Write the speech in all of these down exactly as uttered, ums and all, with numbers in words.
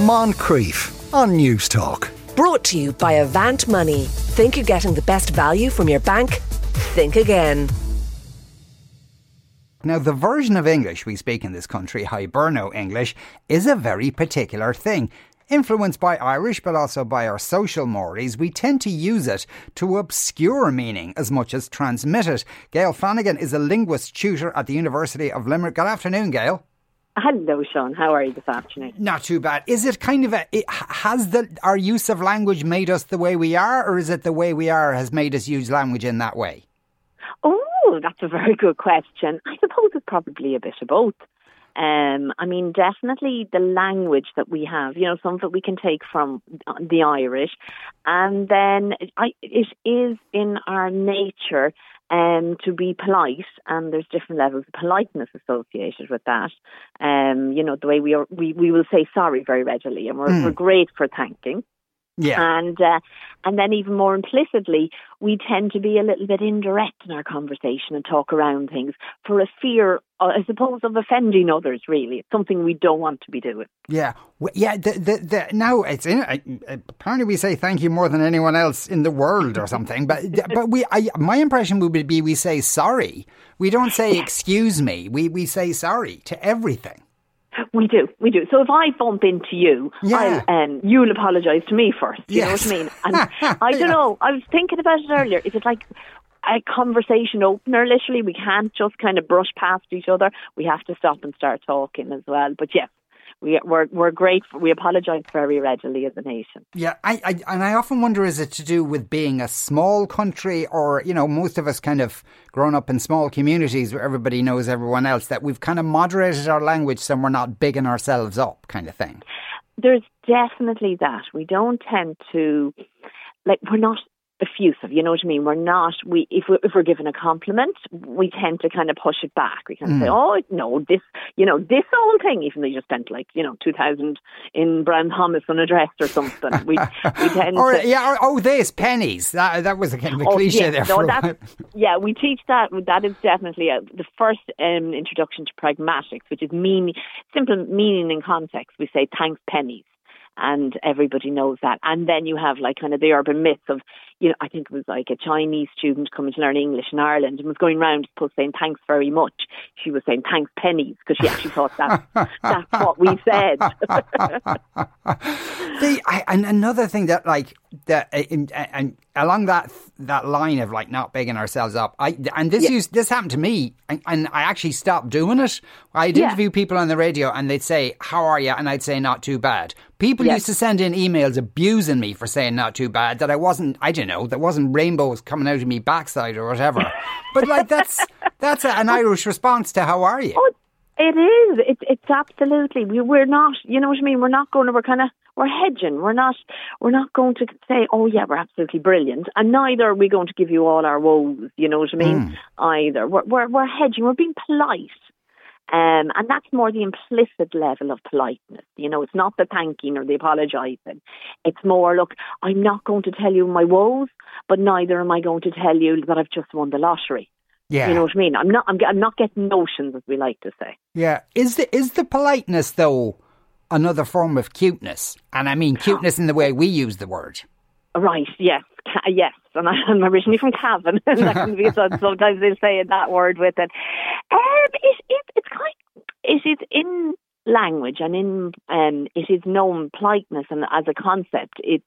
Moncrief on News Talk. Brought to you by Avant Money. Think you're getting the best value from your bank? Think again. Now, the version of English we speak in this country, Hiberno English, is a very particular thing. Influenced by Irish, but also by our social mores, we tend to use it to obscure meaning as much as transmit it. Gail Flanagan is a linguist tutor at the University of Limerick. Good afternoon, Gail. Hello, Sean. How are you this afternoon? Not too bad. Is it kind of a... It, has the, our use of language made us the way we are, or is it the way we are has made us use language in that way? Oh, that's a very good question. I suppose it's probably a bit of both. Um, I mean, definitely the language that we have, you know, some that we can take from the Irish. And then I, it is in our nature um, to be polite, and there's different levels of politeness associated with that. Um, you know, the way we are, we, we will say sorry very readily, and we're, mm. we're great for thanking. Yeah. And uh, and then even more implicitly, we tend to be a little bit indirect in our conversation and talk around things for a fear, I suppose, of offending others, really. It's something we don't want to be doing. Yeah. yeah. The, the, the, now, it's in, apparently we say thank you more than anyone else in the world or something. But but we, I, my impression would be we say sorry. We don't say yeah. excuse me. We, we say sorry to everything. We do, we do. So if I bump into you, yeah. I'll, um, you'll apologise to me first. You yes. know what I mean? And I don't yeah. know. I was thinking about it earlier. Is it like a conversation opener, literally? We can't just kind of brush past each other. We have to stop and start talking as well. But yes. Yeah. We, we're we're grateful. We apologise very readily as a nation. Yeah, I, I and I often wonder, is it to do with being a small country, or, you know, most of us kind of grown up in small communities where everybody knows everyone else, that we've kind of moderated our language so we're not bigging ourselves up kind of thing? There's definitely that. We don't tend to, like, we're not effusive, you know what I mean? We're not, we, if, we, if we're given a compliment, we tend to kind of push it back. We can mm. say, oh, no, this, you know, this whole thing, even though you spent like, you know, two thousand in brown hummus on a dress or something. We, we tend or, to... Yeah, or, oh, this, pennies. That that was a kind of a oh, cliche yeah, there for no, a Yeah, we teach that. That is definitely a, the first um, introduction to pragmatics, which is meaning, simple meaning in context. We say, thanks, pennies. And everybody knows that. And then you have like kind of the urban myths of, you know, I think it was like a Chinese student coming to learn English in Ireland and was going around saying thanks very much. She was saying thanks pennies because she actually thought that that's what we said. See, I, and another thing that like that and, and along that that line of like not bigging ourselves up, I and this yeah. used this happened to me, and, and I actually stopped doing it. I'd yeah. interview people on the radio and they'd say, "How are you?" and I'd say, "Not too bad." People yes. used to send in emails abusing me for saying not too bad, that I wasn't, I don't know, that wasn't rainbows coming out of me backside or whatever. But like that's that's a, an Irish response to how are you? Oh, it is. It, it's absolutely. We, we're not, you know what I mean? We're not going to, we're kind of, we're hedging. We're not, we're not going to say, oh yeah, we're absolutely brilliant. And neither are we going to give you all our woes, you know what I mean? Mm. Either. We're, we're, we're hedging. We're being polite. Um, and that's more the implicit level of politeness. You know, it's not the thanking or the apologising. It's more, look, I'm not going to tell you my woes, but neither am I going to tell you that I've just won the lottery. Yeah. You know what I mean? I'm not. I'm, I'm not getting notions, as we like to say. Yeah. Is the is the politeness though another form of cuteness? And I mean cuteness in the way we use the word. Right. Yes. Ca- yes. And I'm originally from Cavan, and that can be so, sometimes they say that word with it. Um, it, it it's kind. It is in language, and in um, it is known politeness, and as a concept, it's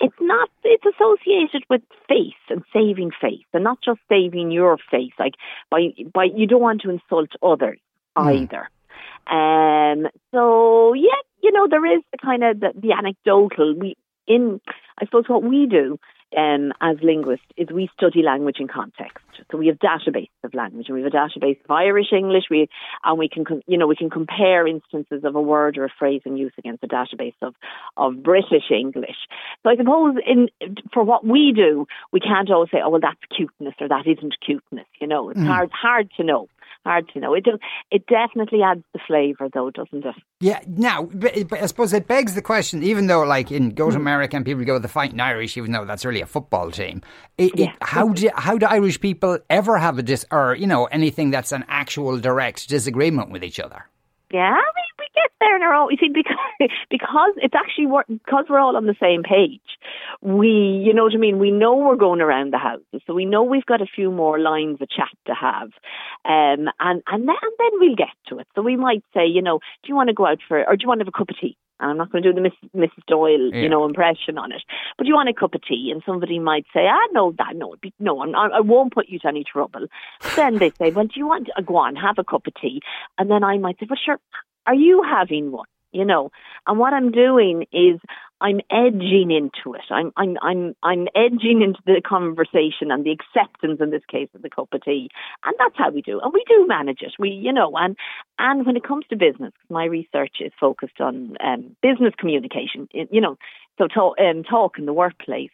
it's not. It's associated with face and saving face, and not just saving your face. Like by by, you don't want to insult others either. Mm. Um. So yeah, you know, there is the kind of the, the anecdotal. We in I suppose what we do. Um, as linguists, is we study language in context. So we have databases of language, and we have a database of Irish English. We and we can, com- you know, we can compare instances of a word or a phrase in use against a database of, of British English. So I suppose, in for what we do, we can't always say, oh well, that's cuteness or that isn't cuteness. You know, it's mm. hard hard to know. Hard to know. It does, it definitely adds the flavour, though, doesn't it? Yeah. Now, I suppose it begs the question, even though, like, in go to America and people go to the Fighting Irish, even though that's really a football team, it, yeah. it, how do how do Irish people ever have a dis or you know anything that's an actual direct disagreement with each other? Yeah, we, we get there in our own, you see, because, because it's actually, because we're all on the same page, we, you know what I mean, we know we're going around the houses, so we know we've got a few more lines of chat to have, um, and, and, then, and then we'll get to it. So we might say, you know, do you want to go out for, or do you want to have a cup of tea? And I'm not going to do the Missus Doyle, yeah. you know, impression on it. But you want a cup of tea, and somebody might say, "Ah, no, that no, no, I'm, I won't put you to any trouble." Then they say, "Well, do you want to go on have a cup of tea?" And then I might say, "Well, sure. Are you having one?" You know, and what I'm doing is I'm edging into it. I'm I'm I'm I'm edging into the conversation and the acceptance in this case of the cup of tea, and that's how we do. And we do manage it. We, you know, and and when it comes to business, my research is focused on um, business communication. You know, so talk, um, talk in the workplace.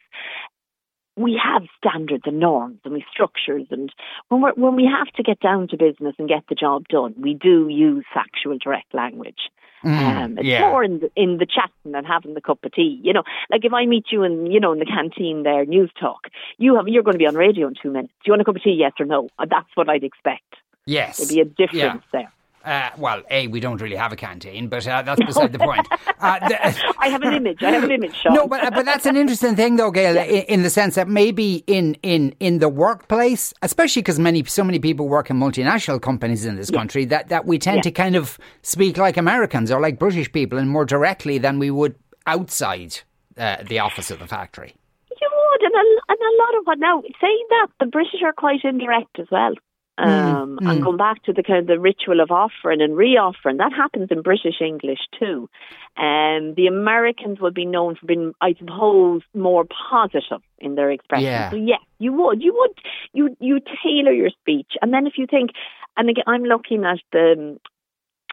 We have standards and norms and we structures, and when we when we have to get down to business and get the job done, we do use factual direct language. Mm, um, it's yeah. more in the, in the chatting and having the cup of tea. You know, like if I meet you in you know in the canteen there, News Talk, you have you're going to be on radio in two minutes. Do you want a cup of tea? Yes or no? That's what I'd expect. Yes, there'd be a difference yeah. there. Uh, well, A, we don't really have a canteen, but uh, that's beside the point. Uh, the, I have an image. I have an image, Sean. No, but, but that's an interesting thing, though, Gail, yeah. in, in the sense that maybe in, in, in the workplace, especially because many so many people work in multinational companies in this yeah. country, that, that we tend yeah. to kind of speak like Americans or like British people and more directly than we would outside uh, the office of the factory. You would, and a, and a lot of what now, saying that, the British are quite indirect as well. Um, mm, mm. And going back to the kind of the ritual of offering and re-offering, that happens in British English too. Um, the Americans would be known for being, I suppose, more positive in their expression. Yeah. So yes, you would, you would, you you tailor your speech. And then if you think, and again, I'm looking at the um,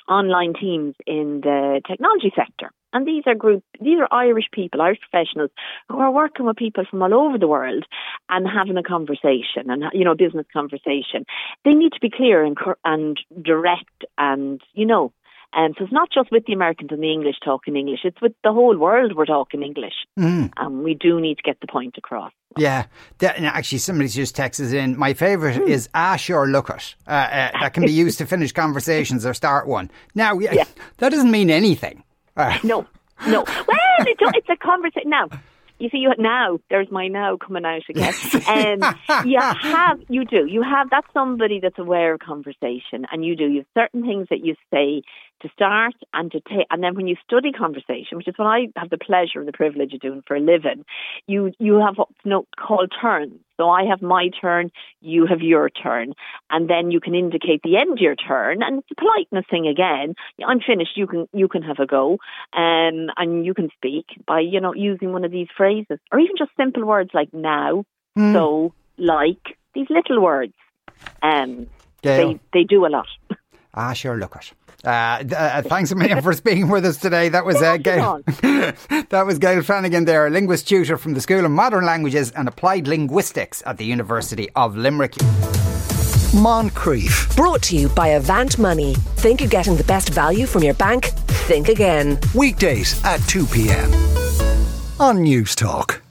online teams in the technology sector. And these are group, these are Irish people, Irish professionals who are working with people from all over the world and having a conversation and, you know, business conversation. They need to be clear and, and direct and, you know, and um, so it's not just with the Americans and the English talking English, it's with the whole world we're talking English. Mm. And we do need to get the point across. Yeah, that, and actually somebody's just texted in, my favourite mm. is ah sure look it, uh, uh, that can be used to finish conversations or start one. Now, yeah. that doesn't mean anything. No, no. Well, it it's a conversation. Now, you see, you now, there's my now coming out again. Um, you have, you do, you have, that's somebody that's aware of conversation, and you do, you have certain things that you say to start and to take, and then when you study conversation, which is what I have the pleasure and the privilege of doing for a living, you, you have what's you know, called turns. So I have my turn, you have your turn, and then you can indicate the end of your turn, and it's a politeness thing again. I'm finished. You can you can have a go, um, and you can speak by you know using one of these phrases, or even just simple words like now, mm. so, like these little words. Um, they they do a lot. Ah, sure, look it. Uh, uh, thanks a million for speaking with us today. That was uh, Gail. That was Gail Flanagan there, a linguist tutor from the School of Modern Languages and Applied Linguistics at the University of Limerick. Moncrief, brought to you by Avant Money. Think you're getting the best value from your bank? Think again. Weekdays at two p.m. on News Talk.